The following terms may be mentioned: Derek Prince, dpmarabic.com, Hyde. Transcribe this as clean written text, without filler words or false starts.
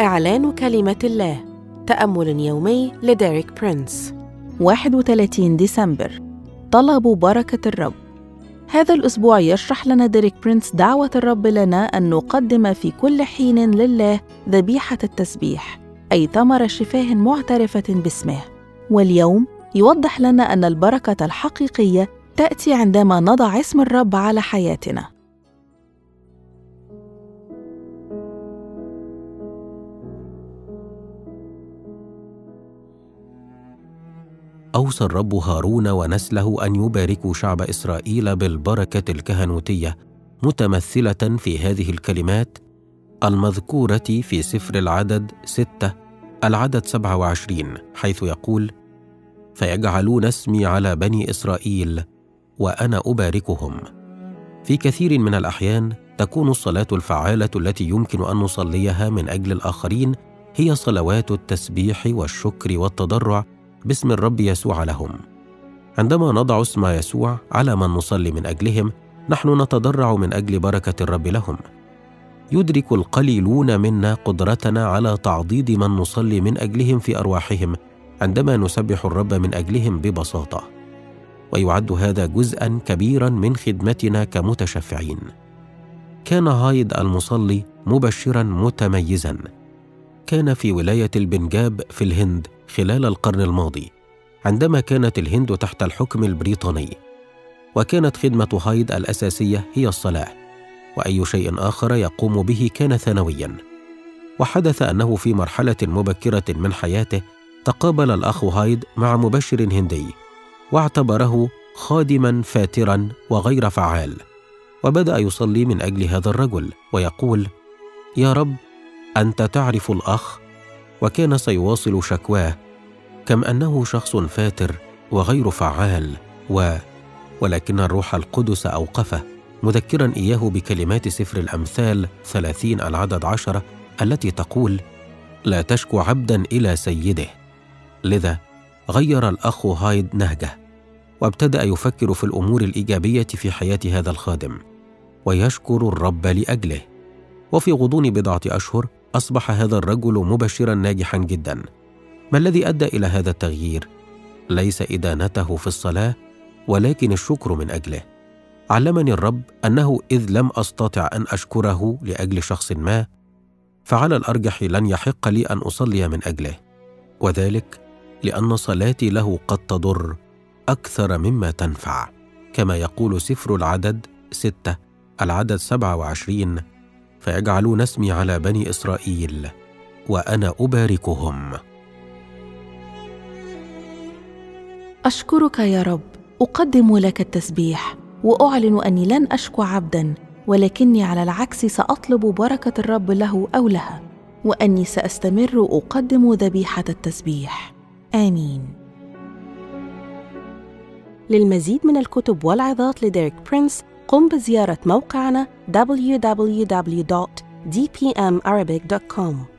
إعلان كلمة الله، تأمل يومي لديريك برينس. 31 ديسمبر، طلبوا بركة الرب. هذا الأسبوع يشرح لنا ديريك برينس دعوة الرب لنا أن نقدم في كل حين لله ذبيحة التسبيح، أي ثمر شفاه معترفة باسمه. واليوم يوضح لنا أن البركة الحقيقية تأتي عندما نضع اسم الرب على حياتنا. أوصى الرب هارون ونسله أن يباركوا شعب إسرائيل بالبركة الكهنوتية، متمثلة في هذه الكلمات المذكورة في سفر العدد 6 العدد 27، حيث يقول: فيجعلون اسمي على بني إسرائيل وأنا أباركهم. في كثير من الأحيان تكون الصلاة الفعالة التي يمكن أن نصليها من أجل الآخرين هي صلوات التسبيح والشكر والتضرع باسم الرب يسوع لهم. عندما نضع اسم يسوع على من نصلي من أجلهم، نحن نتضرع من أجل بركة الرب لهم. يدرك القليلون منا قدرتنا على تعضيد من نصلي من أجلهم في أرواحهم عندما نسبح الرب من أجلهم ببساطة، ويعد هذا جزءاً كبيراً من خدمتنا كمتشفعين. كان هايد المصلي مبشراً متميزاً. كان في ولاية البنجاب في الهند خلال القرن الماضي، عندما كانت الهند تحت الحكم البريطاني، وكانت خدمة هايد الأساسية هي الصلاة، وأي شيء آخر يقوم به كان ثانوياً. وحدث أنه في مرحلة مبكرة من حياته تقابل الأخ هايد مع مبشر هندي، واعتبره خادماً فاتراً وغير فعال، وبدأ يصلي من أجل هذا الرجل ويقول: يا رب، أنت تعرف الأخ. وكان سيواصل شكواه، كم أنه شخص فاتر وغير فعال ولكن الروح القدس أوقفه، مذكراً إياه بكلمات سفر الأمثال 30 العدد 10 التي تقول: لا تشكو عبداً إلى سيده. لذا غير الأخ هايد نهجه، وابتدأ يفكر في الأمور الإيجابية في حياة هذا الخادم، ويشكر الرب لأجله. وفي غضون بضعة أشهر أصبح هذا الرجل مبشراً ناجحاً جداً. ما الذي أدى إلى هذا التغيير؟ ليس إدانته في الصلاة، ولكن الشكر من أجله. علمني الرب أنه إذ لم أستطع أن أشكره لأجل شخص ما، فعلى الأرجح لن يحق لي أن أصلي من أجله، وذلك لأن صلاتي له قد تضر أكثر مما تنفع، كما يقول سفر العدد 6 العدد 27: فيجعلون اسمي على بني إسرائيل وأنا أباركهم. أشكرك يا رب، أقدم لك التسبيح، وأعلن أني لن أشكو عبداً، ولكني على العكس سأطلب بركة الرب له أو لها، وأني سأستمر أقدم ذبيحة التسبيح. آمين. للمزيد من الكتب والعظات لديريك برينس، قم بزيارة موقعنا www.dpmarabic.com.